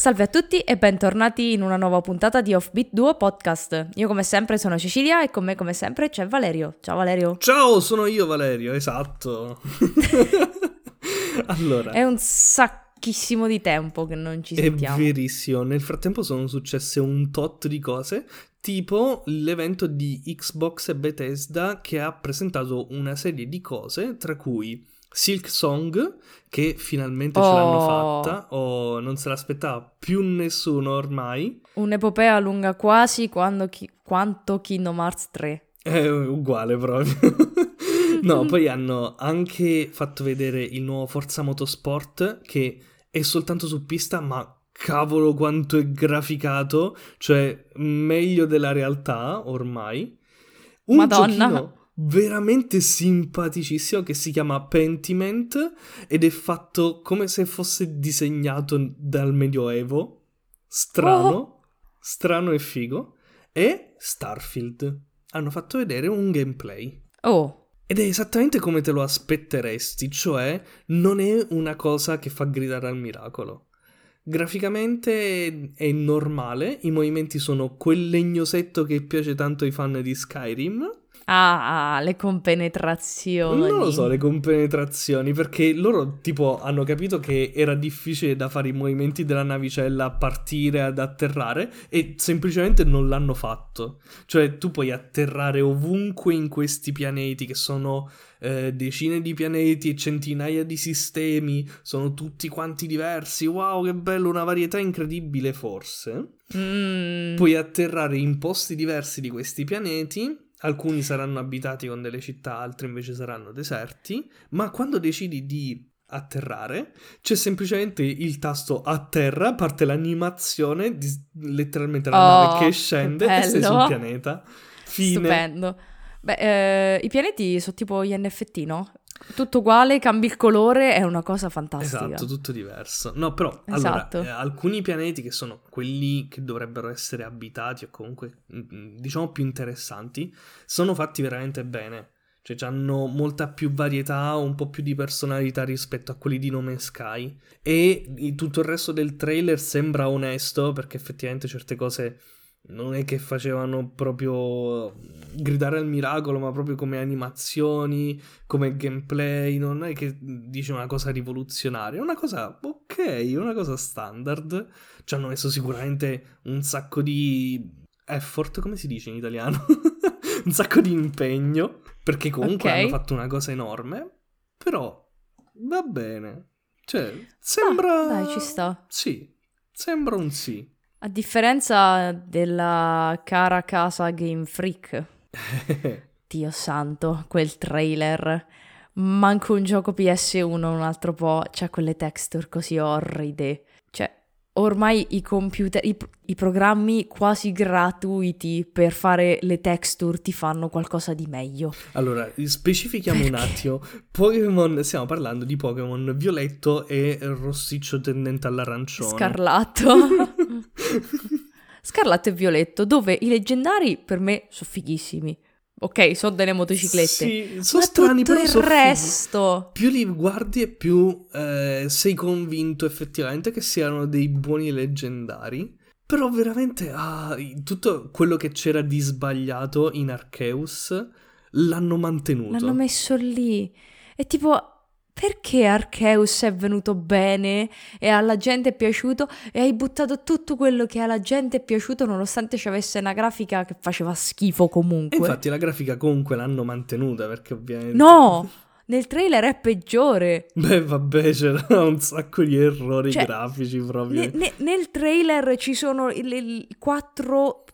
Salve a tutti e bentornati in una nuova puntata di Offbeat Duo Podcast. Io come sempre sono Cecilia e con me come sempre c'è Valerio. Ciao Valerio. Ciao, sono io Valerio, esatto. Allora. È un sacchissimo di tempo che non ci sentiamo. È verissimo. Nel frattempo sono successe un tot di cose, tipo l'evento di Xbox e Bethesda che ha presentato una serie di cose, tra cui Silk Song, che finalmente ce l'hanno fatta, non se l'aspettava più nessuno ormai. Un'epopea lunga quasi quanto Kingdom Hearts 3. È uguale proprio. No, poi hanno anche fatto vedere il nuovo Forza Motorsport, che è soltanto su pista, ma cavolo quanto è graficato, cioè meglio della realtà ormai. Un Madonna. Giochino veramente simpaticissimo che si chiama Pentiment ed è fatto come se fosse disegnato dal Medioevo. Strano e figo. E Starfield. Hanno fatto vedere un gameplay. Ed è esattamente come te lo aspetteresti, cioè non è una cosa che fa gridare al miracolo. Graficamente è normale, i movimenti sono quel legnosetto che piace tanto ai fan di Skyrim. Ah, le compenetrazioni. Non lo so, le compenetrazioni, perché loro tipo hanno capito che era difficile da fare i movimenti della navicella a partire, ad atterrare, e semplicemente non l'hanno fatto. Cioè tu puoi atterrare ovunque in questi pianeti, che sono decine di pianeti e centinaia di sistemi, sono tutti quanti diversi. Wow, che bello, una varietà incredibile forse. Puoi atterrare in posti diversi di questi pianeti. Alcuni saranno abitati con delle città, altri invece saranno deserti, ma quando decidi di atterrare c'è semplicemente il tasto atterra, parte l'animazione di letteralmente la nave che scende e sei sul pianeta. Fine. Stupendo. Beh, i pianeti sono tipo gli NFT, no? Tutto uguale, cambi il colore, è una cosa fantastica. Esatto, tutto diverso. No, però, esatto. Allora, alcuni pianeti che sono quelli che dovrebbero essere abitati o comunque, diciamo, più interessanti, sono fatti veramente bene. Cioè, hanno molta più varietà, un po' più di personalità rispetto a quelli di No Man's Sky. E tutto il resto del trailer sembra onesto, perché effettivamente certe cose non è che facevano proprio gridare al miracolo, ma proprio come animazioni, come gameplay, non è che dice una cosa rivoluzionaria, è una cosa ok, una cosa standard. Ci hanno messo sicuramente un sacco di effort, come si dice in italiano? Un sacco di impegno, perché comunque hanno fatto una cosa enorme, però va bene. Cioè, sembra... dai, ci sta. Sì, sembra un sì. A differenza della cara casa Game Freak, Dio santo, quel trailer, manco un gioco PS1, un altro po', c'ha quelle texture così orride, cioè ormai i computer, i programmi quasi gratuiti per fare le texture ti fanno qualcosa di meglio. Allora, specifichiamo un attimo, Pokémon, stiamo parlando di Pokémon Violetto e rossiccio tendente all'arancione. Scarlatto. Scarlatto e Violetto, dove i leggendari per me sono fighissimi. Ok, sono delle motociclette. Sì, sono strani, però il resto. Più li guardi e più sei convinto effettivamente che siano dei buoni leggendari. Però veramente tutto quello che c'era di sbagliato in Arceus l'hanno mantenuto. L'hanno messo lì. E tipo, perché Arceus è venuto bene e alla gente è piaciuto e hai buttato tutto quello che alla gente è piaciuto nonostante ci avesse una grafica che faceva schifo comunque? E infatti la grafica comunque l'hanno mantenuta, perché ovviamente... No! Nel trailer è peggiore. Beh, vabbè, c'erano un sacco di errori, cioè, grafici proprio. Nel trailer ci sono i 4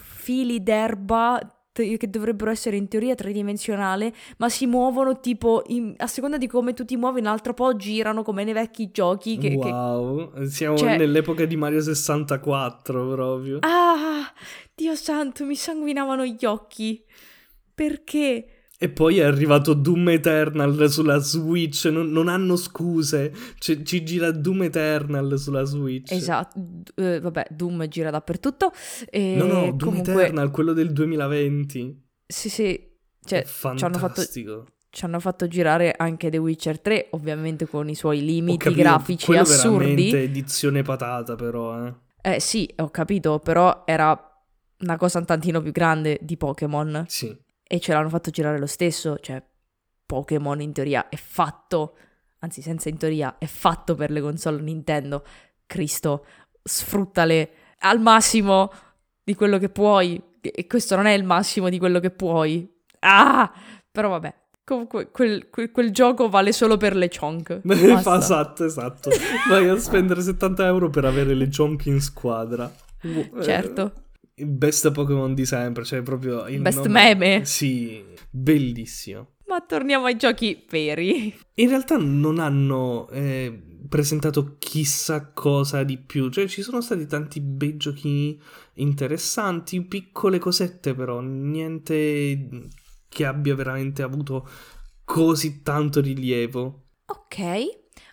fili d'erba che dovrebbero essere in teoria tridimensionale, ma si muovono tipo a seconda di come tu ti muovi un altro po', girano come nei vecchi giochi che, wow, siamo nell'epoca di Mario 64 proprio. Ah, Dio santo, mi sanguinavano gli occhi. Perché? E poi è arrivato Doom Eternal sulla Switch, non hanno scuse, ci gira Doom Eternal sulla Switch. Esatto, vabbè, Doom gira dappertutto. E no, Doom Eternal, quello del 2020. Sì, cioè, fantastico. Ci hanno fatto ci hanno fatto girare anche The Witcher 3, ovviamente con i suoi limiti grafici quello assurdi. Veramente edizione patata però, eh. Sì, ho capito, però era una cosa un tantino più grande di Pokémon. Sì. E ce l'hanno fatto girare lo stesso, cioè Pokémon in teoria è fatto, anzi senza in teoria, è fatto per le console Nintendo. Cristo, sfruttale al massimo di quello che puoi. E questo non è il massimo di quello che puoi. Ah! Però vabbè. Comunque quel gioco vale solo per le chonk. Esatto. Vai a spendere €70 per avere le chonk in squadra. Certo. Il best Pokémon di sempre, cioè proprio il best meme. Sì, bellissimo. Ma torniamo ai giochi veri. In realtà non hanno presentato chissà cosa di più. Cioè ci sono stati tanti bei giochini interessanti, piccole cosette però, niente che abbia veramente avuto così tanto rilievo. Ok,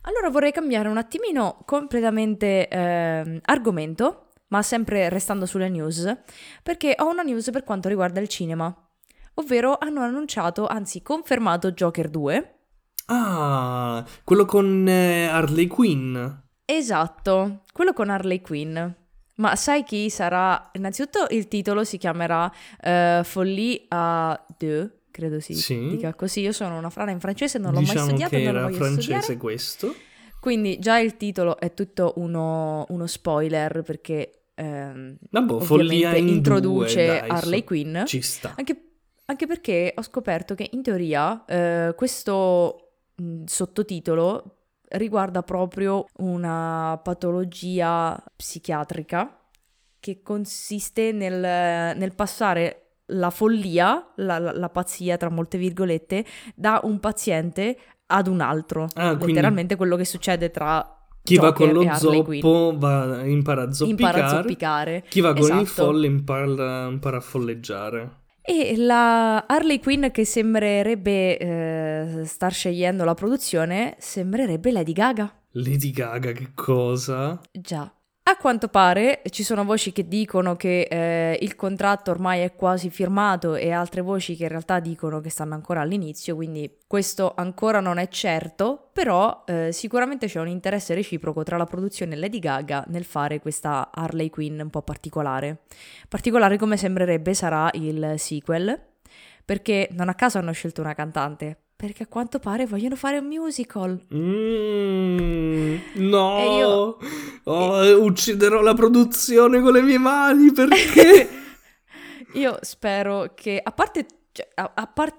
allora vorrei cambiare un attimino completamente argomento, ma sempre restando sulle news, perché ho una news per quanto riguarda il cinema, ovvero hanno annunciato, anzi confermato Joker 2. Ah, quello con Harley Quinn. Esatto, quello con Harley Quinn. Ma sai chi sarà? Innanzitutto il titolo si chiamerà Folie à deux, credo si dica così. Io sono una frana in francese, non l'ho mai studiato. Diciamo che era francese questo. Quindi già il titolo è tutto uno spoiler perché ovviamente introduce Harley Quinn. Ci sta. Anche perché ho scoperto che in teoria questo sottotitolo riguarda proprio una patologia psichiatrica che consiste nel passare la follia, la pazzia tra molte virgolette, da un paziente ad un altro. Letteralmente quello che succede tra chi Joker va con lo zoppo impara a zoppicare, chi va con il folle impara a folleggiare. E la Harley Quinn che sembrerebbe star scegliendo la produzione sembrerebbe Lady Gaga. Lady Gaga, che cosa? Già. A quanto pare ci sono voci che dicono che il contratto ormai è quasi firmato e altre voci che in realtà dicono che stanno ancora all'inizio, quindi questo ancora non è certo, però sicuramente c'è un interesse reciproco tra la produzione e Lady Gaga nel fare questa Harley Quinn un po' particolare. Particolare come sembrerebbe sarà il sequel, perché non a caso hanno scelto una cantante, perché a quanto pare vogliono fare un musical. No! Ucciderò la produzione con le mie mani, perché... Io spero che, a parte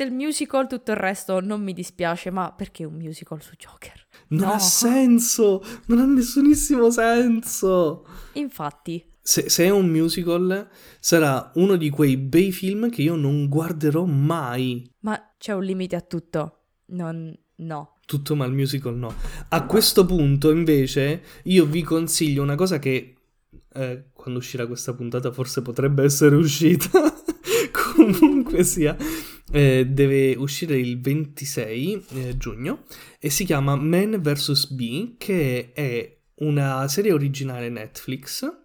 il musical, tutto il resto non mi dispiace, ma perché un musical su Joker? Non ha senso! Non ha nessunissimo senso! Infatti... Se è un musical, sarà uno di quei bei film che io non guarderò mai. Ma c'è un limite a tutto. No. Tutto, ma il musical no. A questo punto, invece, io vi consiglio una cosa che, quando uscirà questa puntata, forse potrebbe essere uscita. Comunque sia, deve uscire il 26 giugno e si chiama Man vs. Bee, che è una serie originale Netflix,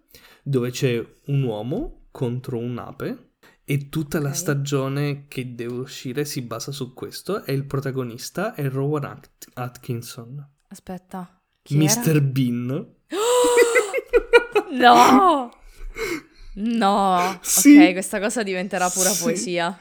dove c'è un uomo contro un'ape e tutta la stagione che deve uscire si basa su questo e il protagonista è Rowan Atkinson. Aspetta, chi Mr. era? Bean. No! Sì. Ok, questa cosa diventerà pura poesia.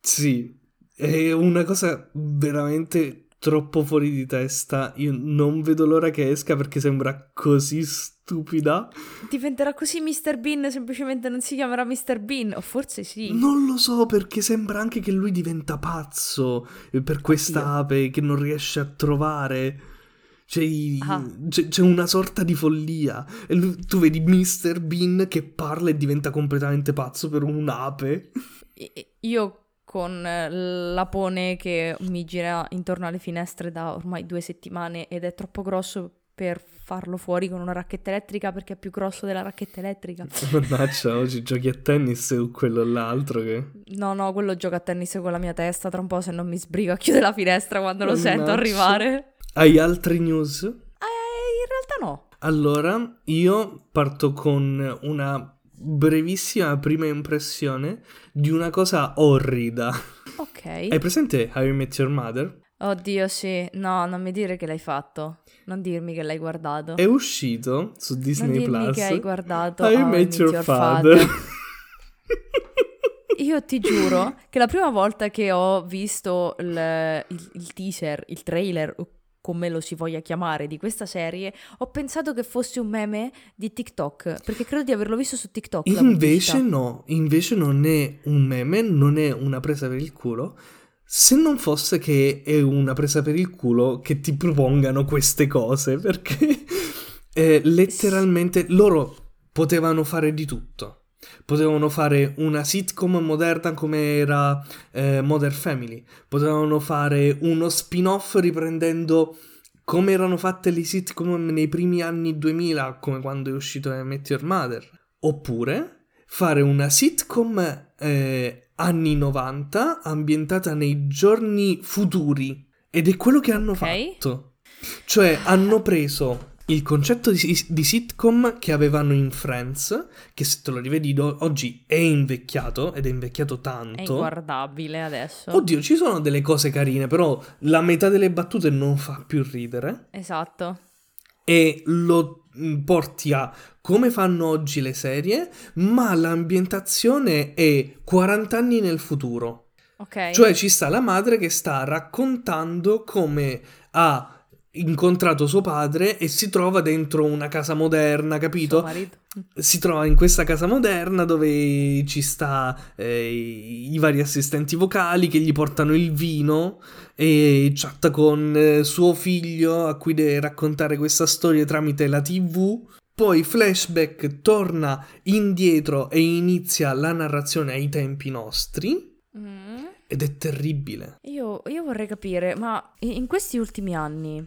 Sì, è una cosa veramente troppo fuori di testa. Io non vedo l'ora che esca perché sembra così stupida. Diventerà così Mr. Bean, semplicemente non si chiamerà Mr. Bean, o forse sì. Non lo so, perché sembra anche che lui diventa pazzo per questa ape che non riesce a trovare. C'è una sorta di follia. E lui, tu vedi Mr. Bean che parla e diventa completamente pazzo per un'ape. Io con l'apone che mi gira intorno alle finestre da ormai 2 settimane ed è troppo grosso per farlo fuori con una racchetta elettrica, perché è più grosso della racchetta elettrica. Mannaggia, oggi giochi a tennis o quello l'altro che... No, quello gioca a tennis con la mia testa, tra un po' se non mi sbrigo a chiudere la finestra quando lo sento arrivare. Hai altre news? In realtà no. Allora, io parto con una brevissima prima impressione di una cosa orrida. Ok. Hai presente How I Met Your Mother? Oddio, sì. No, non mi dire che l'hai fatto. Non dirmi che l'hai guardato. È uscito su Disney Plus. Non dirmi che hai guardato I Met Your Father. Io ti giuro che la prima volta che ho visto il teaser, il trailer, come lo si voglia chiamare, di questa serie, ho pensato che fosse un meme di TikTok, perché credo di averlo visto su TikTok. Invece no, invece non è un meme, non è una presa per il culo, se non fosse che è una presa per il culo che ti propongano queste cose, perché letteralmente loro potevano fare di tutto. Potevano fare una sitcom moderna come era Modern Family, potevano fare uno spin-off riprendendo come erano fatte le sitcom nei primi anni 2000, come quando è uscito I Met Your Mother, oppure fare una sitcom anni 90 ambientata nei giorni futuri, ed è quello che hanno fatto. Cioè hanno preso il concetto di sitcom che avevano in Friends, che se te lo rivedi oggi è invecchiato, ed è invecchiato tanto. È inguardabile adesso. Oddio, ci sono delle cose carine, però la metà delle battute non fa più ridere. Esatto. E lo porti a come fanno oggi le serie, ma l'ambientazione è 40 anni nel futuro. Ok. Cioè ci sta la madre che sta raccontando come ha incontrato suo padre e si trova dentro una casa moderna, capito? Si trova in questa casa moderna dove ci sta i vari assistenti vocali che gli portano il vino e chatta con suo figlio a cui deve raccontare questa storia tramite la TV. Poi flashback, torna indietro e inizia la narrazione ai tempi nostri. Mm. Ed è terribile. Io vorrei capire, ma in questi ultimi anni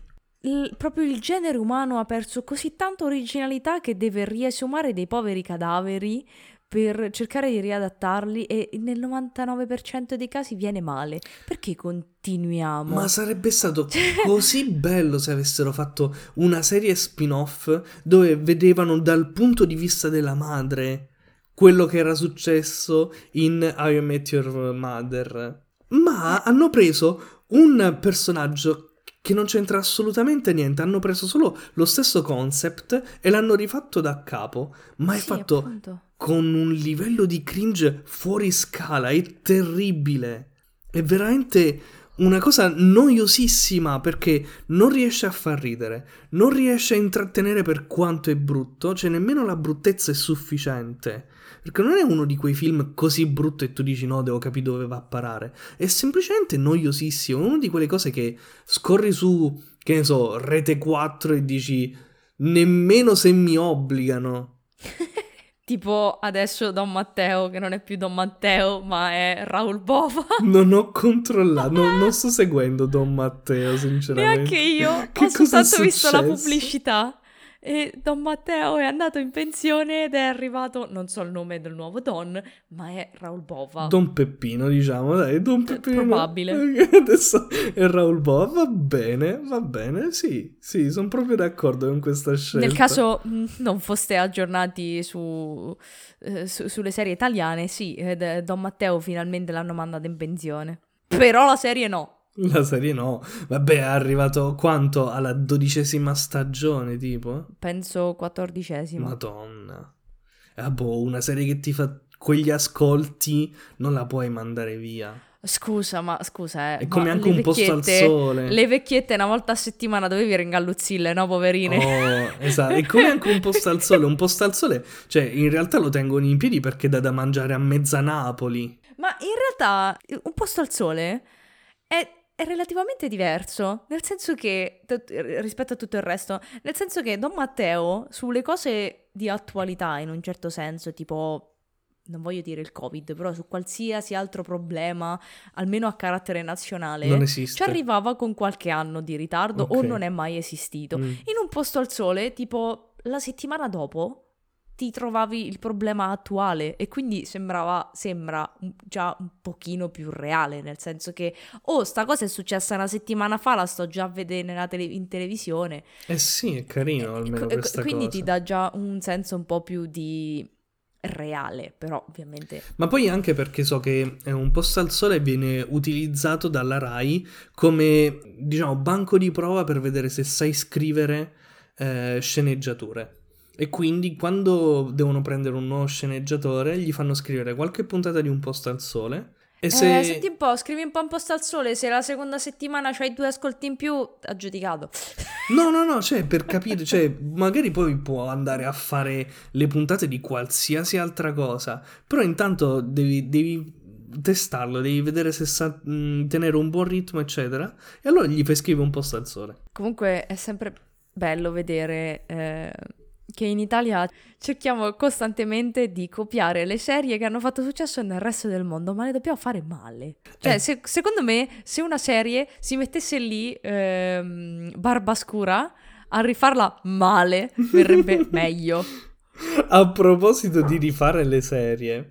proprio il genere umano ha perso così tanta originalità che deve riesumare dei poveri cadaveri per cercare di riadattarli, e nel 99% dei casi viene male. Perché continuiamo? Ma sarebbe stato così bello se avessero fatto una serie spin-off dove vedevano dal punto di vista della madre quello che era successo in How I Met Your Mother. Ma hanno preso un personaggio che non c'entra assolutamente niente, hanno preso solo lo stesso concept e l'hanno rifatto da capo, ma è fatto appunto con un livello di cringe fuori scala, è terribile, è veramente una cosa noiosissima, perché non riesce a far ridere, non riesce a intrattenere per quanto è brutto, cioè nemmeno la bruttezza è sufficiente, perché non è uno di quei film così brutto e tu dici no, devo capire dove va a parare, è semplicemente noiosissimo, una di quelle cose che scorri su, che ne so, Rete 4 e dici nemmeno se mi obbligano. Tipo adesso Don Matteo, che non è più Don Matteo, ma è Raul Bova. Non ho controllato, non sto seguendo Don Matteo, sinceramente. Neanche io, ho soltanto visto la pubblicità. E Don Matteo è andato in pensione ed è arrivato, non so il nome del nuovo Don, ma è Raul Bova. Don Peppino, diciamo, dai, Don Peppino. Probabile. Adesso è Raul Bova, va bene, sì, sono proprio d'accordo con questa scelta. Nel caso non foste aggiornati sulle serie italiane, sì, Don Matteo finalmente l'hanno mandato in pensione, però la serie no. La serie no, vabbè, è arrivato quanto? Alla 12ª stagione, tipo? Penso 14ª. Madonna. Una serie che ti fa quegli ascolti non la puoi mandare via. Scusa, è come anche Un posto al sole. Le vecchiette una volta a settimana dovevi ringalluzzirle, no, poverine? Oh, esatto, è come anche Un posto al sole. Un posto al sole, cioè, in realtà lo tengono in piedi perché dà da mangiare a mezza Napoli. Ma in realtà Un posto al sole è relativamente diverso, nel senso che rispetto a tutto il resto, nel senso che Don Matteo sulle cose di attualità, in un certo senso, tipo, non voglio dire il Covid, però su qualsiasi altro problema, almeno a carattere nazionale, non esiste. Ci arrivava con qualche anno di ritardo, okay, o non è mai esistito. Mm. In Un posto al sole, tipo, la settimana dopo ti trovavi il problema attuale e quindi sembra già un pochino più reale, nel senso che sta cosa è successa una settimana fa, la sto già a vedere in televisione. Eh sì, è carino almeno questa cosa. Quindi ti dà già un senso un po' più di reale, però ovviamente... Ma poi anche perché so che Un posto al sole viene utilizzato dalla Rai come, diciamo, banco di prova per vedere se sai scrivere sceneggiature. E quindi quando devono prendere un nuovo sceneggiatore gli fanno scrivere qualche puntata di Un posto al sole. E se... senti un po', scrivi un po' Un posto al sole, se la seconda settimana c'hai 2 ascolti in più, aggiudicato. No, cioè per capire, cioè magari poi può andare a fare le puntate di qualsiasi altra cosa, però intanto devi testarlo, devi vedere se sa tenere un buon ritmo eccetera, e allora gli fai scrivere Un posto al sole. Comunque è sempre bello vedere... che in Italia cerchiamo costantemente di copiare le serie che hanno fatto successo nel resto del mondo, ma le dobbiamo fare male. Cioè, secondo me, se una serie si mettesse lì, Barbascura, a rifarla male, verrebbe meglio. A proposito di rifare le serie,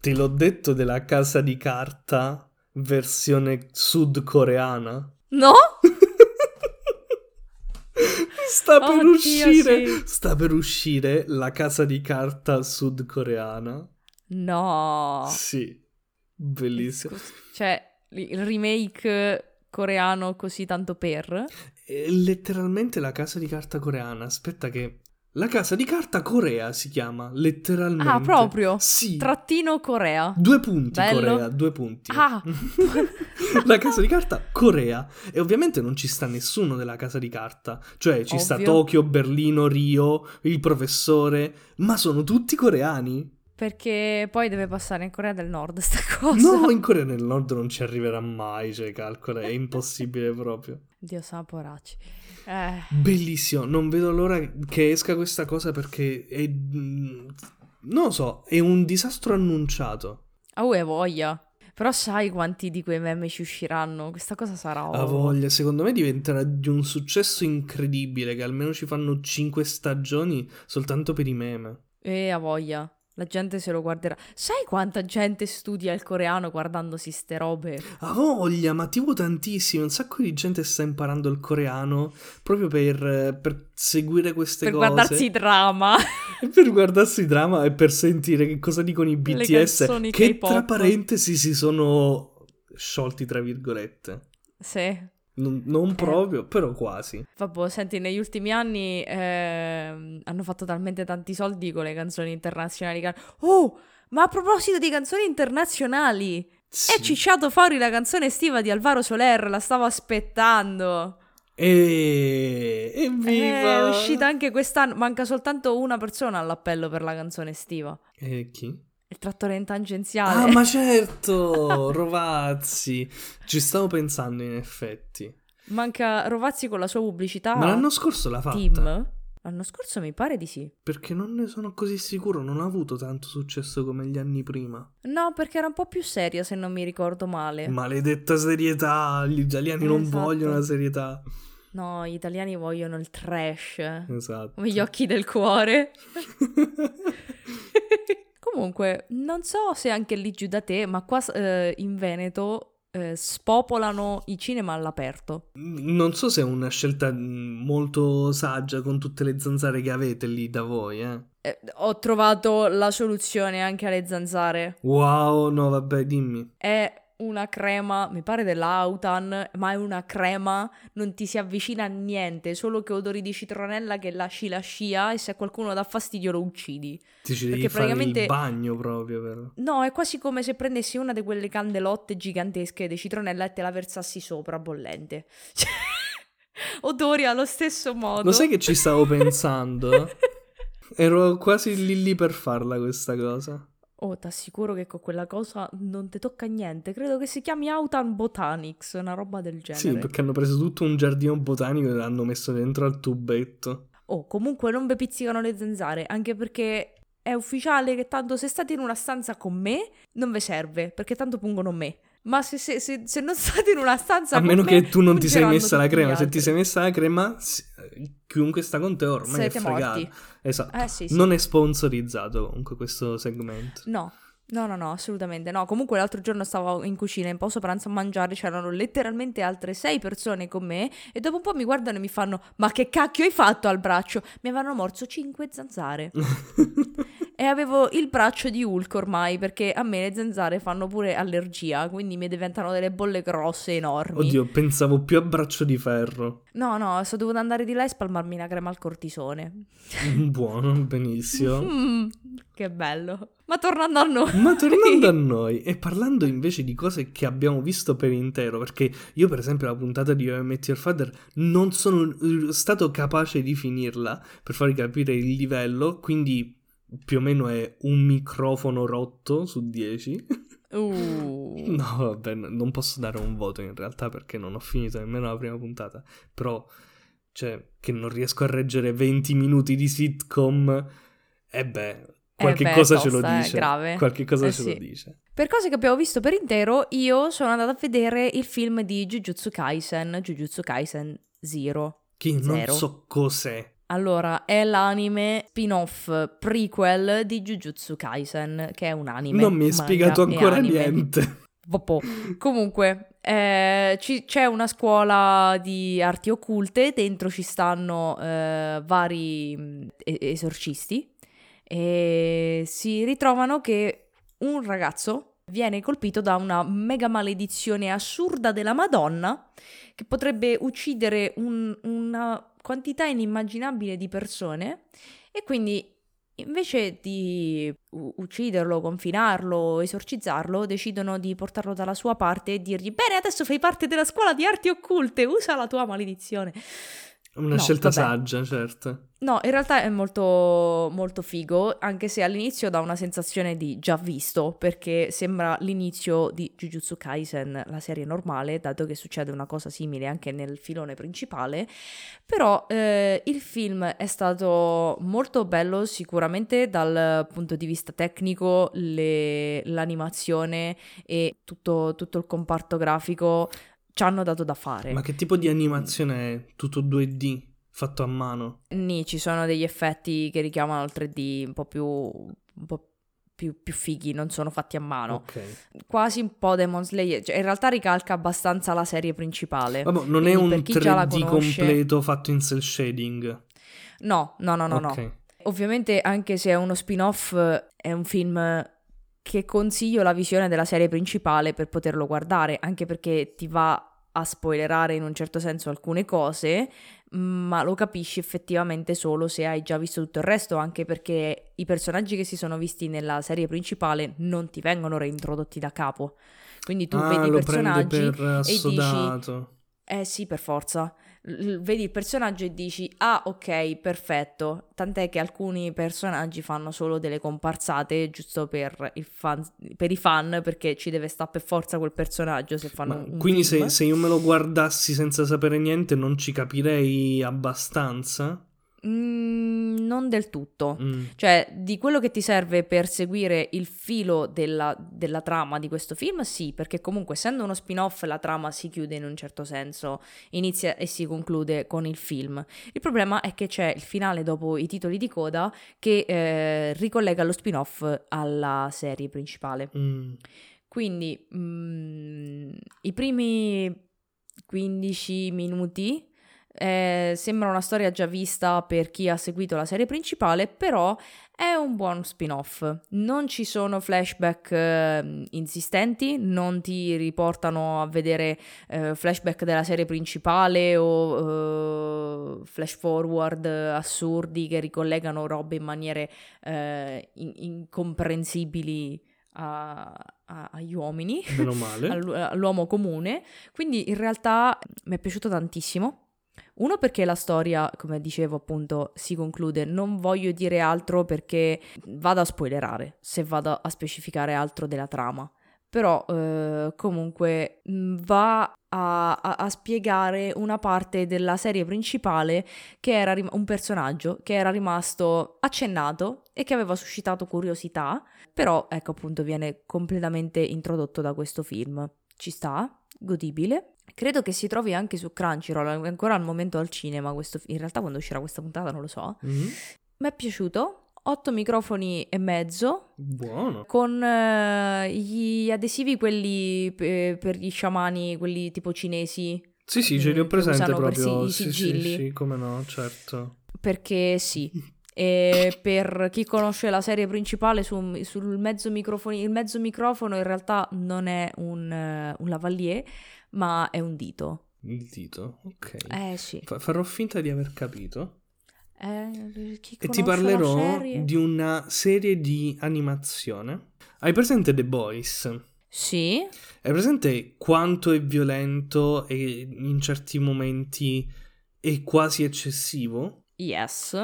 te l'ho detto della Casa di Carta versione sudcoreana? No? Sta per uscire La casa di carta sudcoreana. No. Sì. Bellissimo. Cioè, il remake coreano così tanto per... È letteralmente La casa di carta coreana. Aspetta che... La casa di carta Corea si chiama, letteralmente. Ah, proprio? Sì. Trattino Corea. 2 punti. Bello. Corea, 2 punti. Ah. La casa di carta Corea. E ovviamente non ci sta nessuno della casa di carta. Cioè ci sta Tokyo, Berlino, Rio, il professore, ma sono tutti coreani. Perché poi deve passare in Corea del Nord sta cosa. No, in Corea del Nord non ci arriverà mai, cioè calcola, è impossibile proprio. Dio saporacci. Bellissimo, non vedo l'ora che esca questa cosa perché è, non lo so, è un disastro annunciato. È voglia. Però sai quanti di quei meme ci usciranno? Questa cosa sarà voglia, secondo me diventerà di un successo incredibile, che almeno ci fanno 5 stagioni soltanto per i meme. A voglia. La gente se lo guarderà. Sai quanta gente studia il coreano guardandosi ste robe? A voglia, ma tipo tantissimo. Un sacco di gente sta imparando il coreano proprio per seguire queste cose. Per guardarsi i drama. Per guardarsi i drama e per sentire che cosa dicono i BTS. Che K-pop. Tra parentesi si sono sciolti tra virgolette. Sì. Non proprio, però quasi. Vabbè, senti, negli ultimi anni hanno fatto talmente tanti soldi con le canzoni internazionali. Ma a proposito di canzoni internazionali, sì. È cicciato fuori la canzone estiva di Alvaro Soler, la stavo aspettando. Evviva! È uscita anche quest'anno, manca soltanto una persona all'appello per la canzone estiva. E chi? Il trattore in tangenziale. Ah, ma certo, Rovazzi. Ci stavo pensando in effetti. Manca Rovazzi con la sua pubblicità. Ma l'anno scorso l'ha fatta? Team? L'anno scorso mi pare di sì. Perché non ne sono così sicuro, non ha avuto tanto successo come gli anni prima. No, perché era un po' più seria se non mi ricordo male. Maledetta serietà, gli italiani non vogliono la serietà. No, gli italiani vogliono il trash. Esatto. Come gli occhi del cuore. Comunque, non so se anche lì giù da te, ma qua in Veneto spopolano i cinema all'aperto. Non so se è una scelta molto saggia con tutte le zanzare che avete lì da voi, ho trovato la soluzione anche alle zanzare. Wow, no vabbè, dimmi. È una crema, mi pare dell'Autan, ma è una crema, non ti si avvicina a niente, solo che odori di citronella che lasci la scia, e se qualcuno dà fastidio lo uccidi. Ti ci devi fare praticamente... il bagno proprio, però. No, è quasi come se prendessi una di quelle candelotte gigantesche di citronella e te la versassi sopra bollente. Cioè, odori allo stesso modo. Lo sai che ci stavo pensando? Ero quasi lì per farla questa cosa. Oh, t'assicuro che con quella cosa non ti tocca niente. Credo che si chiami Autan Botanics, una roba del genere. Sì, perché hanno preso tutto un giardino botanico e l'hanno messo dentro al tubetto. Oh, comunque non vi pizzicano le zanzare, anche perché è ufficiale che tanto se state in una stanza con me non vi serve, perché tanto pungono me. Ma se non state in una stanza a con me... A meno che tu non ti sei messa la crema. Se ti sei messa la crema, chiunque sta con te ormai siete è fregato. Morti. Esatto. Sì. Non è sponsorizzato comunque questo segmento. No, assolutamente no. Comunque l'altro giorno stavo in cucina in pausa pranzo a mangiare, c'erano letteralmente altre 6 persone con me, e dopo un po' mi guardano e mi fanno: ma che cacchio hai fatto al braccio? Mi avevano morso 5 zanzare. e avevo il braccio di Hulk ormai, perché a me le zanzare fanno pure allergia, quindi mi diventano delle bolle grosse enormi. Oddio, pensavo più a braccio di ferro. No, sono dovuta andare di là e spalmarmi la crema al cortisone. Buono, benissimo. Che bello. Ma tornando a noi e parlando invece di cose che abbiamo visto per intero, perché io per esempio la puntata di How I Met Your Father non sono stato capace di finirla, per farvi capire il livello, quindi più o meno è un microfono rotto su 10. No, vabbè, non posso dare un voto in realtà perché non ho finito nemmeno la prima puntata, però cioè che non riesco a reggere 20 minuti di sitcom, qualche cosa ce lo dice, grave. Qualche cosa ce lo dice. Per cose che abbiamo visto per intero, io sono andata a vedere il film di Jujutsu Kaisen Zero. Non so cos'è. Allora, è l'anime spin-off prequel di Jujutsu Kaisen, che è un anime. Non mi hai spiegato ancora niente. Comunque, c'è una scuola di arti occulte, dentro ci stanno vari esorcisti, e si ritrovano che un ragazzo viene colpito da una mega maledizione assurda della Madonna che potrebbe uccidere una quantità inimmaginabile di persone, e quindi invece di ucciderlo, confinarlo, esorcizzarlo, decidono di portarlo dalla sua parte e dirgli: bene, adesso fai parte della scuola di arti occulte, usa la tua maledizione. Una scelta saggia, certo. No, in realtà è molto, molto figo, anche se all'inizio dà una sensazione di già visto, perché sembra l'inizio di Jujutsu Kaisen, la serie normale, dato che succede una cosa simile anche nel filone principale, però il film è stato molto bello sicuramente dal punto di vista tecnico, l'animazione e tutto il comparto grafico ci hanno dato da fare. Ma che tipo di animazione è? Tutto 2D, fatto a mano? Ci sono degli effetti che richiamano il 3D un po' più fighi, non sono fatti a mano. Okay. Quasi un po' Demon Slayer, cioè in realtà ricalca abbastanza la serie principale. Vabbè, non è un 3D completo fatto in cel shading? No. Okay. Ovviamente, anche se è uno spin-off, è un film che consiglio la visione della serie principale per poterlo guardare, anche perché ti va a spoilerare in un certo senso alcune cose, ma lo capisci effettivamente solo se hai già visto tutto il resto, anche perché i personaggi che si sono visti nella serie principale non ti vengono reintrodotti da capo. Quindi tu vedi i personaggi e dici: eh sì, per forza. Vedi il personaggio e dici: ah, ok, perfetto. Tant'è che alcuni personaggi fanno solo delle comparsate giusto per i fan, perché ci deve stare per forza quel personaggio se fanno un quindi film. Se io me lo guardassi senza sapere niente non ci capirei abbastanza? Non del tutto. Cioè, di quello che ti serve per seguire il filo della trama di questo film, sì, perché comunque essendo uno spin-off la trama si chiude in un certo senso, inizia e si conclude con il film. Il problema è che c'è il finale dopo i titoli di coda che ricollega lo spin-off alla serie principale. Quindi i primi 15 minuti sembra una storia già vista per chi ha seguito la serie principale, però è un buon spin-off. Non ci sono flashback insistenti, non ti riportano a vedere flashback della serie principale o flash forward assurdi che ricollegano robe in maniere incomprensibili agli uomini. Meno male. all'uomo comune. Quindi in realtà mi è piaciuto tantissimo. Uno, perché la storia, come dicevo appunto, si conclude. Non voglio dire altro perché vado a spoilerare se vado a specificare altro della trama, però comunque va a spiegare una parte della serie principale che era un personaggio che era rimasto accennato e che aveva suscitato curiosità, però ecco appunto viene completamente introdotto da questo film. Ci sta, godibile. Credo che si trovi anche su Crunchyroll, ancora al momento al cinema, questo, in realtà quando uscirà questa puntata non lo so. Mi è piaciuto, 8,5 microfoni. Buono. Con gli adesivi quelli per gli sciamani, quelli tipo cinesi. Sì, ce li ho presente proprio, i sigilli. Sì, come no, certo. Perché sì. E per chi conosce la serie principale, sul mezzo microfono, il mezzo microfono in realtà non è un lavalier, ma è un dito. Il dito? Ok. Sì. Farò finta di aver capito. E ti parlerò di una serie di animazione. Hai presente The Boys? Sì. Hai presente quanto è violento e in certi momenti è quasi eccessivo? Yes.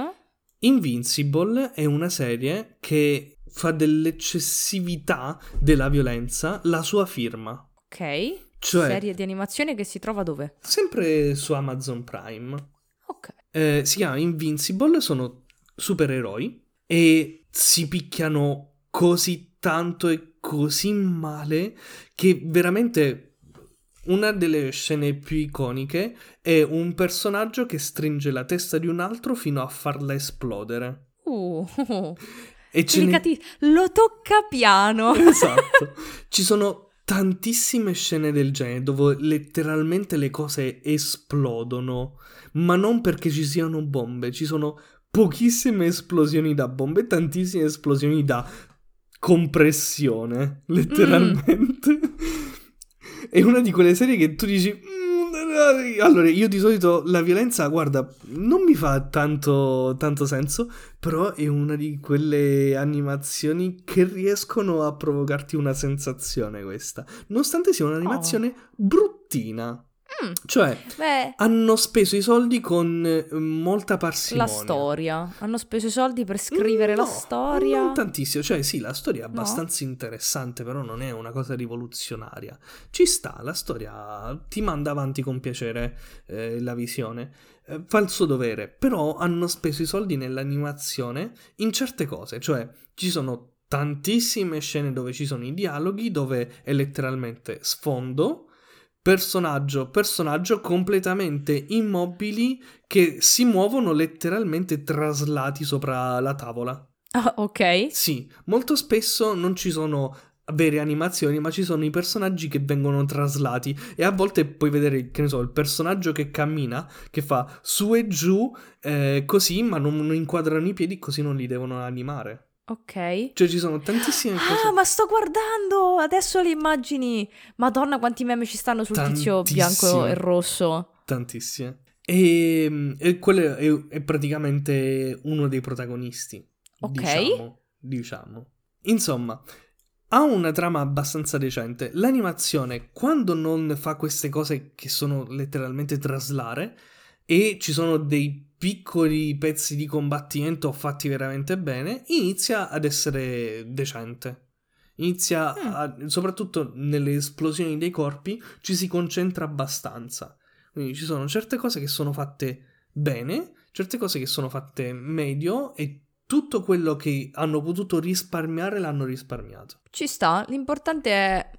Invincible è una serie che fa dell'eccessività della violenza la sua firma. Ok. Cioè, serie di animazione che si trova dove? Sempre su Amazon Prime. Ok. Si chiama Invincible, sono supereroi e si picchiano così tanto e così male che veramente una delle scene più iconiche è un personaggio che stringe la testa di un altro fino a farla esplodere. E lo tocca piano. Esatto. Ci sono tantissime scene del genere dove letteralmente le cose esplodono, ma non perché ci siano bombe, ci sono pochissime esplosioni da bombe, tantissime esplosioni da compressione, letteralmente. È una di quelle serie che tu dici... Allora, io di solito la violenza, guarda, non mi fa tanto senso, però è una di quelle animazioni che riescono a provocarti una sensazione, questa, nonostante sia un'animazione bruttina. Cioè, hanno speso i soldi con molta parsimonia. La storia, hanno speso i soldi per scrivere la storia. Non tantissimo, cioè sì, la storia è abbastanza interessante, però non è una cosa rivoluzionaria. Ci sta, la storia ti manda avanti con piacere la visione, fa il suo dovere. Però hanno speso i soldi nell'animazione in certe cose, cioè ci sono tantissime scene dove ci sono i dialoghi, dove è letteralmente sfondo, personaggio completamente immobili che si muovono letteralmente traslati sopra la tavola. Ah, ok. Sì, molto spesso non ci sono vere animazioni, ma ci sono i personaggi che vengono traslati e a volte puoi vedere, che ne so, il personaggio che cammina, che fa su e giù così, ma non inquadrano i piedi, così non li devono animare. Ok. Cioè ci sono tantissime cose. Ah, ma sto guardando adesso le immagini. Madonna, quanti meme ci stanno sul tizio bianco e rosso. Tantissime. E quello è praticamente uno dei protagonisti. Ok. Diciamo. Insomma, ha una trama abbastanza decente. L'animazione, quando non fa queste cose che sono letteralmente traslare, e ci sono dei piccoli pezzi di combattimento fatti veramente bene, inizia ad essere decente. Soprattutto nelle esplosioni dei corpi, ci si concentra abbastanza. Quindi ci sono certe cose che sono fatte bene, certe cose che sono fatte medio, e tutto quello che hanno potuto risparmiare l'hanno risparmiato. Ci sta, l'importante è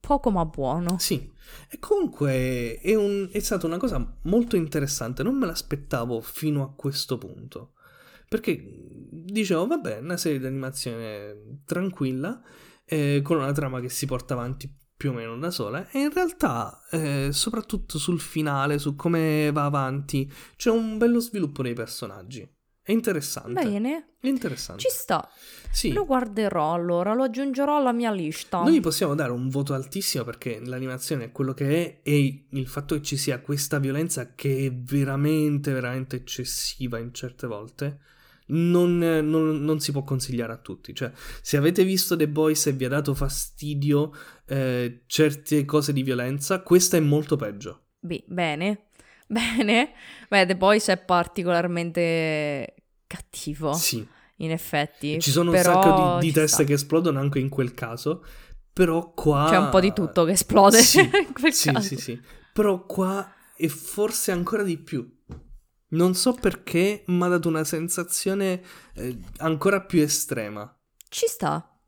poco ma buono. Sì, e comunque è stata una cosa molto interessante, non me l'aspettavo fino a questo punto, perché dicevo vabbè, una serie di animazione tranquilla, con una trama che si porta avanti più o meno da sola, e in realtà soprattutto sul finale, su come va avanti, c'è un bello sviluppo dei personaggi. È interessante. Bene. È interessante. Ci sta. Sì. Lo guarderò allora, lo aggiungerò alla mia lista. Noi possiamo dare un voto altissimo perché l'animazione è quello che è, e il fatto che ci sia questa violenza che è veramente, veramente eccessiva in certe volte non si può consigliare a tutti. Cioè, se avete visto The Boys e vi ha dato fastidio certe cose di violenza, questa è molto peggio. Bene, beh, The Boys è particolarmente cattivo, sì, in effetti. Ci sono un sacco di teste che esplodono anche in quel caso, però qua... C'è un po' di tutto che esplode, sì, in quel caso. Sì, però qua è forse ancora di più. Non so perché, ma ha dato una sensazione ancora più estrema. Ci sta.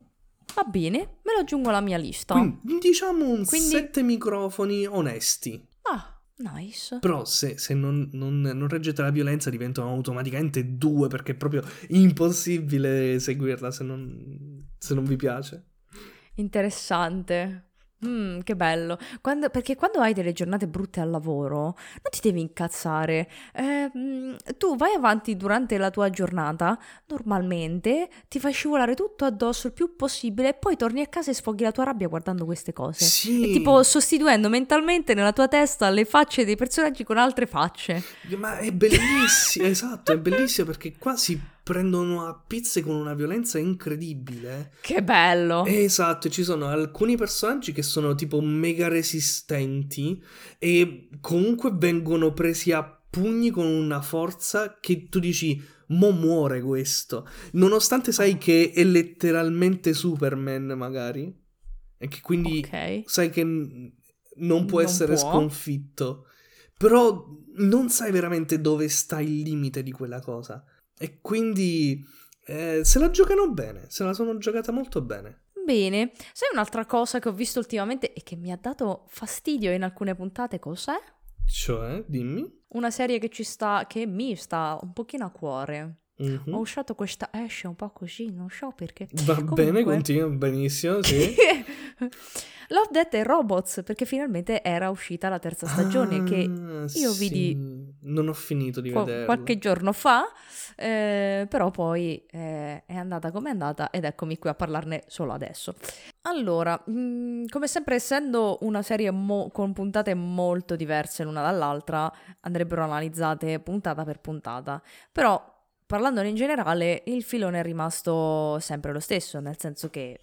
Va bene, me lo aggiungo alla mia lista. Quindi, diciamo 7 microfoni onesti. Ah, nice. Però se non reggete la violenza diventano automaticamente 2, perché è proprio impossibile seguirla se non vi piace. Interessante. Che bello, perché quando hai delle giornate brutte al lavoro non ti devi incazzare, tu vai avanti durante la tua giornata normalmente, ti fai scivolare tutto addosso il più possibile e poi torni a casa e sfoghi la tua rabbia guardando queste cose, sì. E tipo sostituendo mentalmente nella tua testa le facce dei personaggi con altre facce, ma è bellissimo. Esatto, è bellissimo, perché qua si prendono a pizze con una violenza incredibile. Che bello! Esatto, ci sono alcuni personaggi che sono tipo mega resistenti e comunque vengono presi a pugni con una forza che tu dici, mo muore questo, nonostante sai che è letteralmente Superman magari, e che quindi sai che non può essere sconfitto, però non sai veramente dove sta il limite di quella cosa. E quindi se la giocano bene, se la sono giocata molto bene. Bene, sai un'altra cosa che ho visto ultimamente e che mi ha dato fastidio in alcune puntate, cos'è? Cioè, dimmi. Una serie che ci sta, che mi sta un pochino a cuore. Ho usato questa esce un po' così, non so perché. Va comunque... bene, continua, benissimo, sì. Love, Death and Robots, perché finalmente era uscita la terza stagione, che io vidi... Non ho finito di vederla. Qualche giorno fa, però poi è andata come è andata ed eccomi qui a parlarne solo adesso. Allora, come sempre, essendo una serie con puntate molto diverse l'una dall'altra, andrebbero analizzate puntata per puntata, però... Parlandone in generale, il filone è rimasto sempre lo stesso, nel senso che,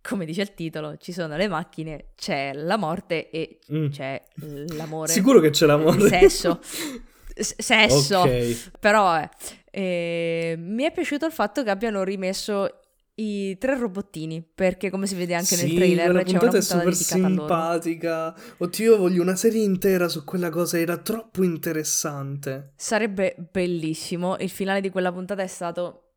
come dice il titolo, ci sono le macchine, c'è la morte e c'è l'amore. Sicuro che c'è l'amore. Sesso. Okay. Però mi è piaciuto il fatto che abbiano rimesso i tre robottini, perché come si vede anche nel trailer c'è una puntata super simpatica. Oddio, voglio una serie intera su quella cosa, era troppo interessante, sarebbe bellissimo. Il finale di quella puntata è stato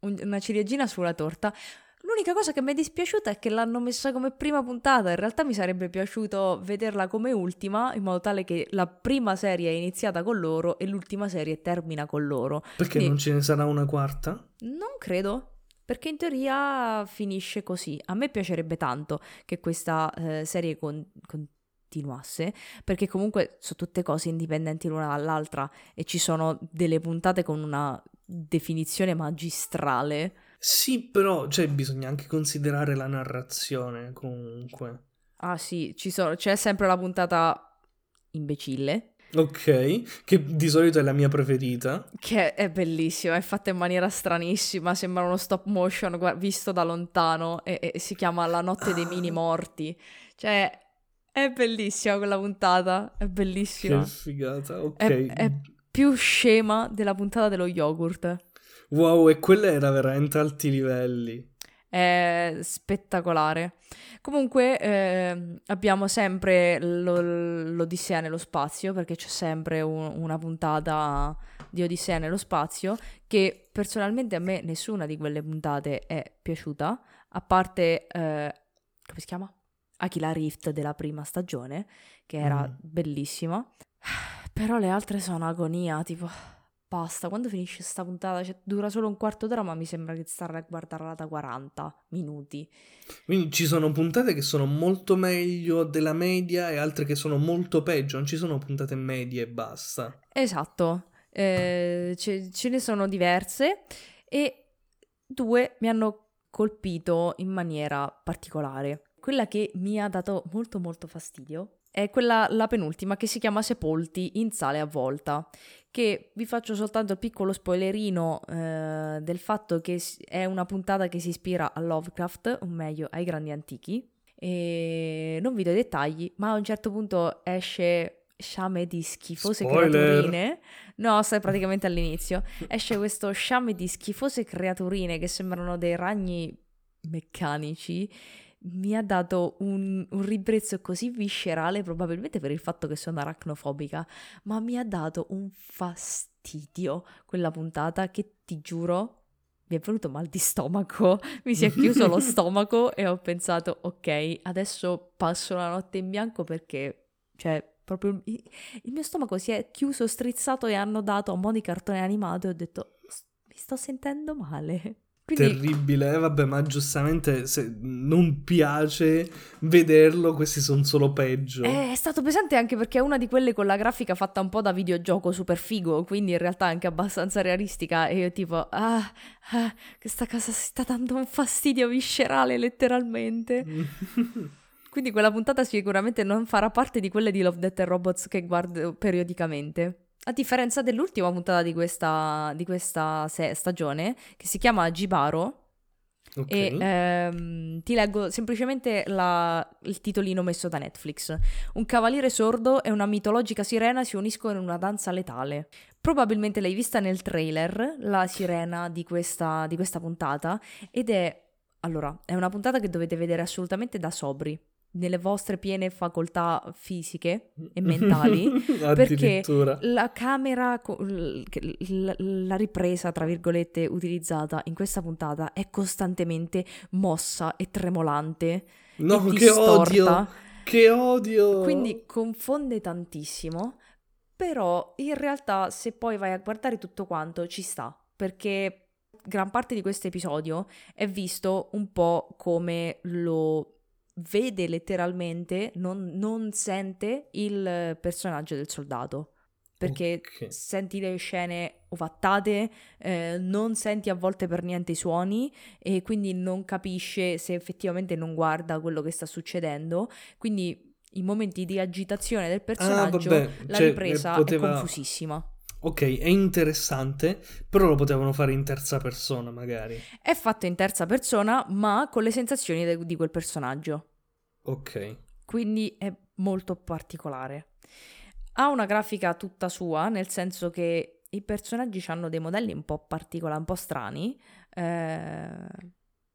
una ciliegina sulla torta. L'unica cosa che mi è dispiaciuta è che l'hanno messa come prima puntata, in realtà mi sarebbe piaciuto vederla come ultima, in modo tale che la prima serie è iniziata con loro e l'ultima serie termina con loro. Perché quindi... non ce ne sarà una quarta? Non credo, perché in teoria finisce così. A me piacerebbe tanto che questa serie continuasse, perché comunque sono tutte cose indipendenti l'una dall'altra e ci sono delle puntate con una definizione magistrale. Sì, però cioè, bisogna anche considerare la narrazione comunque. Ah sì, c'è sempre la puntata imbecille. Ok, che di solito è la mia preferita. Che è bellissima, è fatta in maniera stranissima, sembra uno stop motion visto da lontano e si chiama La notte dei mini morti. Cioè, è bellissima quella puntata, è bellissima. Che figata, ok. È più scema della puntata dello yogurt. Wow, e quella era veramente alti livelli. È spettacolare. Comunque abbiamo sempre l'Odissea nello spazio, perché c'è sempre una puntata di Odissea nello spazio, che personalmente a me nessuna di quelle puntate è piaciuta, a parte come si chiama? Aquila Rift della prima stagione, che era bellissima, però le altre sono agonia, tipo... Basta, quando finisce sta puntata? Cioè, dura solo un quarto d'ora, ma mi sembra che stare a guardarla da 40 minuti. Quindi ci sono puntate che sono molto meglio della media e altre che sono molto peggio, non ci sono puntate medie e basta. Esatto, ce ne sono diverse e due mi hanno colpito in maniera particolare. Quella che mi ha dato molto molto fastidio è quella, la penultima, che si chiama Sepolti in sale a volta, che vi faccio soltanto il piccolo spoilerino del fatto che è una puntata che si ispira a Lovecraft, o meglio ai grandi antichi, e non vi do i dettagli, ma a un certo punto esce sciame di schifose creaturine. No, stai praticamente all'inizio. Esce questo sciame di schifose creaturine che sembrano dei ragni meccanici. Mi ha dato un ribrezzo così viscerale, probabilmente per il fatto che sono aracnofobica, ma mi ha dato un fastidio quella puntata che ti giuro mi è venuto mal di stomaco, mi si è chiuso lo stomaco e ho pensato ok, adesso passo la notte in bianco, perché cioè proprio il mio stomaco si è chiuso, strizzato e hanno dato a mo' di cartone animato e ho detto mi sto sentendo male. Quindi... terribile, vabbè, ma giustamente se non piace vederlo, questi sono solo peggio. È stato pesante anche perché è una di quelle con la grafica fatta un po' da videogioco super figo, quindi in realtà anche abbastanza realistica, e io tipo, questa cosa si sta dando un fastidio viscerale letteralmente. Quindi quella puntata sicuramente non farà parte di quelle di Love, Death and Robots che guardo periodicamente. A differenza dell'ultima puntata di questa stagione, che si chiama Jibaro, okay. E ti leggo semplicemente il titolino messo da Netflix. Un cavaliere sordo e una mitologica sirena si uniscono in una danza letale. Probabilmente l'hai vista nel trailer, la sirena di questa puntata, ed è... Allora, è una puntata che dovete vedere assolutamente da sobri, nelle vostre piene facoltà fisiche e mentali, perché la camera, la ripresa tra virgolette utilizzata in questa puntata è costantemente mossa e tremolante, no, e distorta. Che odio! Quindi confonde tantissimo, però in realtà se poi vai a guardare tutto quanto ci sta, perché gran parte di questo episodio è visto un po' come lo vede letteralmente, non sente il personaggio del soldato, perché okay. Senti le scene ovattate, non senti a volte per niente i suoni, e quindi non capisce se effettivamente non guarda quello che sta succedendo, quindi i momenti di agitazione del personaggio, ripresa è confusissima. Ok, è interessante, però lo potevano fare in terza persona magari. È fatto in terza persona, ma con le sensazioni di quel personaggio. Ok. Quindi è molto particolare. Ha una grafica tutta sua, nel senso che i personaggi hanno dei modelli un po' particolari, un po' strani,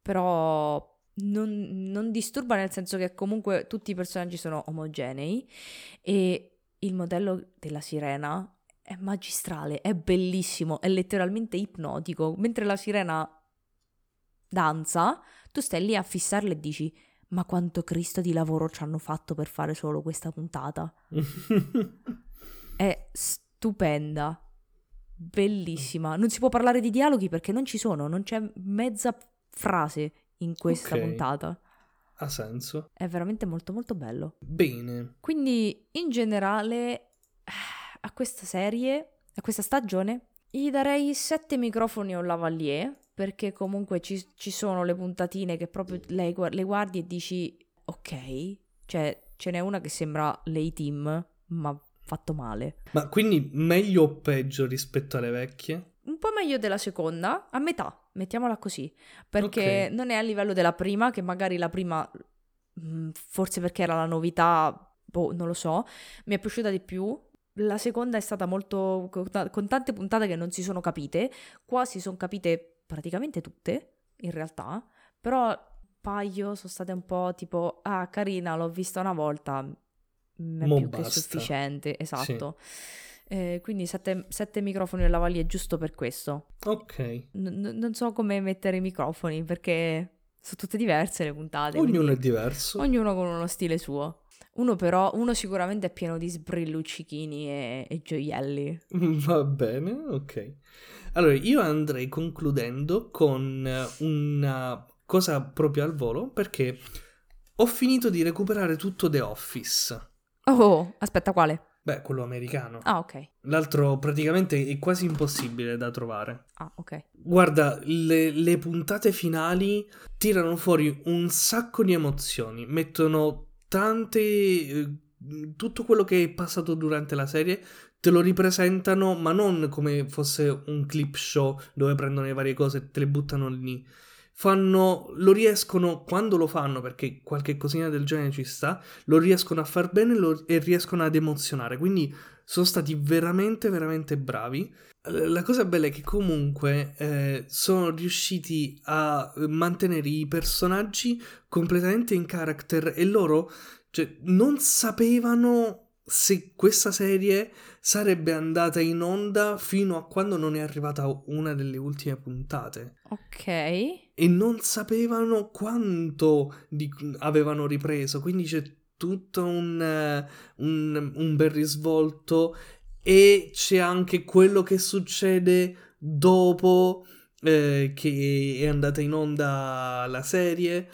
però... Non disturba, nel senso che comunque tutti i personaggi sono omogenei, e il modello della sirena è magistrale, è bellissimo, è letteralmente ipnotico. Mentre la sirena danza, tu stai lì a fissarla e dici: ma quanto Cristo di lavoro ci hanno fatto per fare solo questa puntata? È stupenda, bellissima. Non si può parlare di dialoghi perché non ci sono, non c'è mezza frase in questa puntata. Ha senso. È veramente molto molto bello. Bene. Quindi in generale... a questa serie, a questa stagione, gli darei 7 microfoni e un lavalier, perché comunque ci sono le puntatine che proprio le guardi e dici ok, cioè ce n'è una che sembra l'A-Team, ma fatto male. Ma quindi meglio o peggio rispetto alle vecchie? Un po' meglio della seconda, a metà, mettiamola così, perché non è a livello della prima, che magari la prima, forse perché era la novità, non lo so, mi è piaciuta di più. La seconda è stata molto... con tante puntate che non si sono capite. Qua si sono capite praticamente tutte, in realtà. Però un paio sono state un po' tipo... ah, carina, l'ho vista una volta. Ma più basta. Che sufficiente, esatto. Sì. Quindi 7 microfoni e lavalier giusto per questo. Ok. Non so come mettere i microfoni, perché sono tutte diverse le puntate. Ognuno è diverso. Ognuno con uno stile suo. Uno sicuramente è pieno di sbrilluccichini e gioielli. Va bene, ok. Allora, io andrei concludendo con una cosa proprio al volo, perché ho finito di recuperare tutto The Office. Oh, aspetta, quale? Beh, quello americano. Ah, ok. L'altro praticamente è quasi impossibile da trovare. Ah, ok. Guarda, le puntate finali tirano fuori un sacco di emozioni, mettono... tutto quello che è passato durante la serie te lo ripresentano, ma non come fosse un clip show dove prendono le varie cose e te le buttano lì. Lo riescono, quando lo fanno, perché qualche cosina del genere ci sta, lo riescono a far bene e riescono ad emozionare, quindi sono stati veramente veramente bravi. La cosa bella è che comunque sono riusciti a mantenere i personaggi completamente in character, e loro, cioè, non sapevano se questa serie sarebbe andata in onda fino a quando non è arrivata una delle ultime puntate. Ok. E non sapevano quanto avevano ripreso, quindi c'è tutto un bel risvolto. E c'è anche quello che succede dopo che è andata in onda la serie,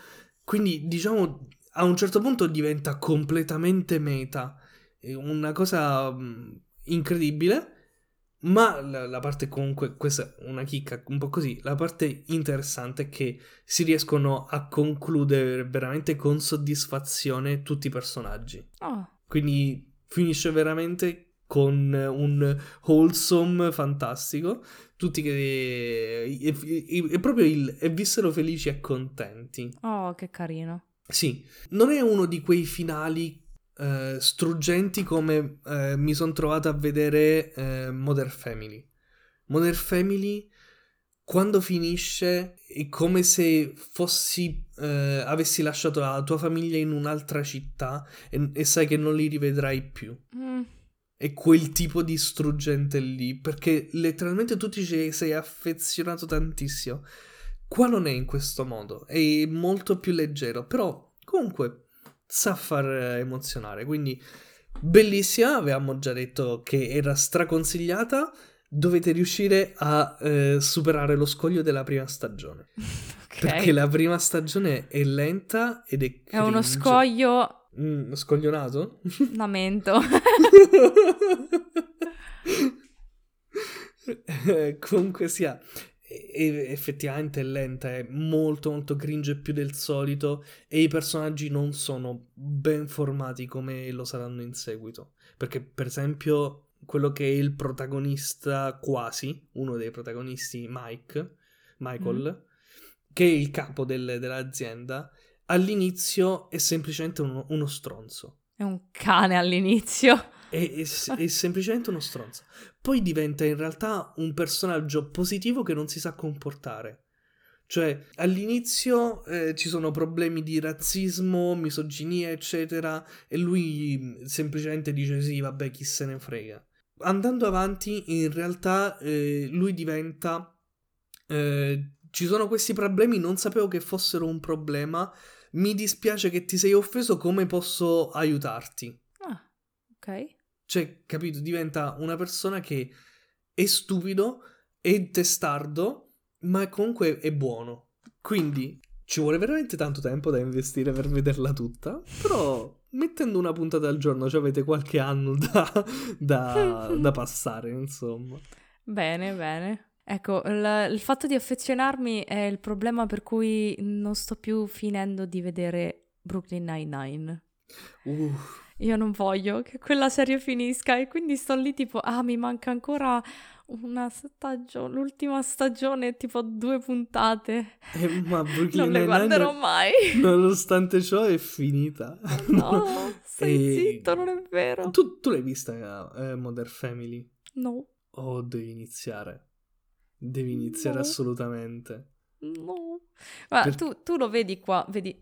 quindi diciamo a un certo punto diventa completamente meta, è una cosa incredibile. Ma la parte, comunque, questa è una chicca un po' così, la parte interessante è che si riescono a concludere veramente con soddisfazione tutti i personaggi. Oh. Quindi finisce veramente con un wholesome fantastico, tutti che è proprio il e vissero felici e contenti. Oh, che carino. Sì, non è uno di quei finali struggenti come mi sono trovata a vedere Modern Family. Modern Family, quando finisce, è come se fossi avessi lasciato la tua famiglia in un'altra città e sai che non li rivedrai più. È quel tipo di struggente lì, perché letteralmente tu ti sei affezionato tantissimo. Qua non è in questo modo, è molto più leggero, però comunque sa far emozionare, quindi bellissima. Avevamo già detto che era straconsigliata, dovete riuscire a superare lo scoglio della prima stagione. Okay. Perché la prima stagione è lenta ed è cringe. È uno scoglio scoglionato? Lamento. Comunque sia, effettivamente è lenta, è molto molto cringe più del solito, e i personaggi non sono ben formati come lo saranno in seguito, perché per esempio quello che è il protagonista, quasi uno dei protagonisti, Michael, che è il capo dell'azienda, all'inizio è semplicemente uno stronzo, è un cane all'inizio. È semplicemente uno stronzo. Poi diventa in realtà un personaggio positivo che non si sa comportare. Cioè, all'inizio ci sono problemi di razzismo, misoginia, eccetera, e lui semplicemente dice sì, vabbè, chi se ne frega. Andando avanti, in realtà lui diventa... ci sono questi problemi, non sapevo che fossero un problema, mi dispiace che ti sei offeso, come posso aiutarti? Okay. Cioè, capito, diventa una persona che è stupido, è testardo, ma comunque è buono. Quindi ci vuole veramente tanto tempo da investire per vederla tutta, però mettendo una puntata al giorno, cioè avete qualche anno da passare, insomma. Bene, bene. Ecco, il fatto di affezionarmi è il problema per cui non sto più finendo di vedere Brooklyn Nine-Nine. Io non voglio che quella serie finisca, e quindi sto lì tipo, mi manca ancora una stagione, l'ultima stagione, tipo 2 puntate. Ma non le guarderò mai. Nonostante ciò è finita. No, stai zitto, non è vero. Tu l'hai vista Modern Family? No. Oh, devi iniziare no. Assolutamente. No. Guarda, tu lo vedi qua, vedi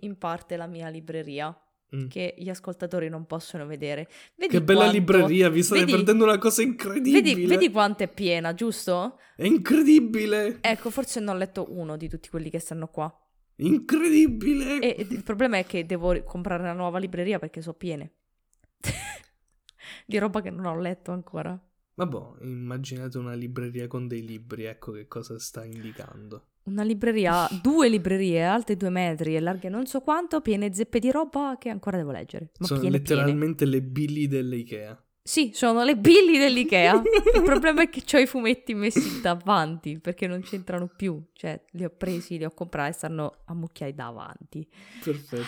in parte la mia libreria. Che gli ascoltatori non possono vedere. Vedi che bella libreria, vi state perdendo una cosa incredibile. Vedi quanto è piena, giusto? È incredibile. Ecco, forse ne ho letto uno di tutti quelli che stanno qua. Incredibile. E il problema è che devo comprare una nuova libreria perché sono piene di roba che non ho letto ancora. Ma boh, immaginate una libreria con dei libri, ecco che cosa sta indicando. Una libreria, 2 librerie, alte 2 metri e larghe non so quanto, piene zeppe di roba che ancora devo leggere. Ma sono letteralmente le Billy dell'Ikea. Sì, sono le Billy dell'Ikea. Il problema è che c'ho i fumetti messi davanti, perché non c'entrano più. Cioè, li ho presi, li ho comprati, stanno a mucchiai davanti. Perfetto.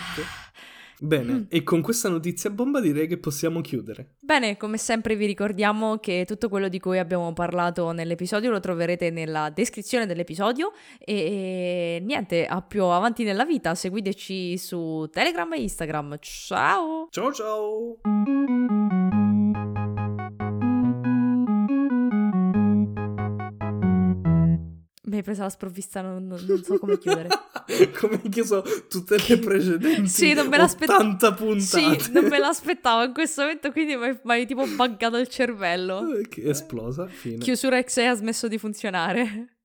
Bene, e con questa notizia bomba direi che possiamo chiudere. Bene, come sempre vi ricordiamo che tutto quello di cui abbiamo parlato nell'episodio lo troverete nella descrizione dell'episodio, e niente, a più avanti nella vita, seguiteci su Telegram e Instagram. Ciao! Ciao ciao! Mi hai presa la sprovvista, non so come chiudere. Come ho chiuso tutte le precedenti, sì, non me 80 puntate. Sì, non me l'aspettavo in questo momento, quindi mi hai tipo buggato il cervello. Esplosa, fine. Chiusura X ha smesso di funzionare.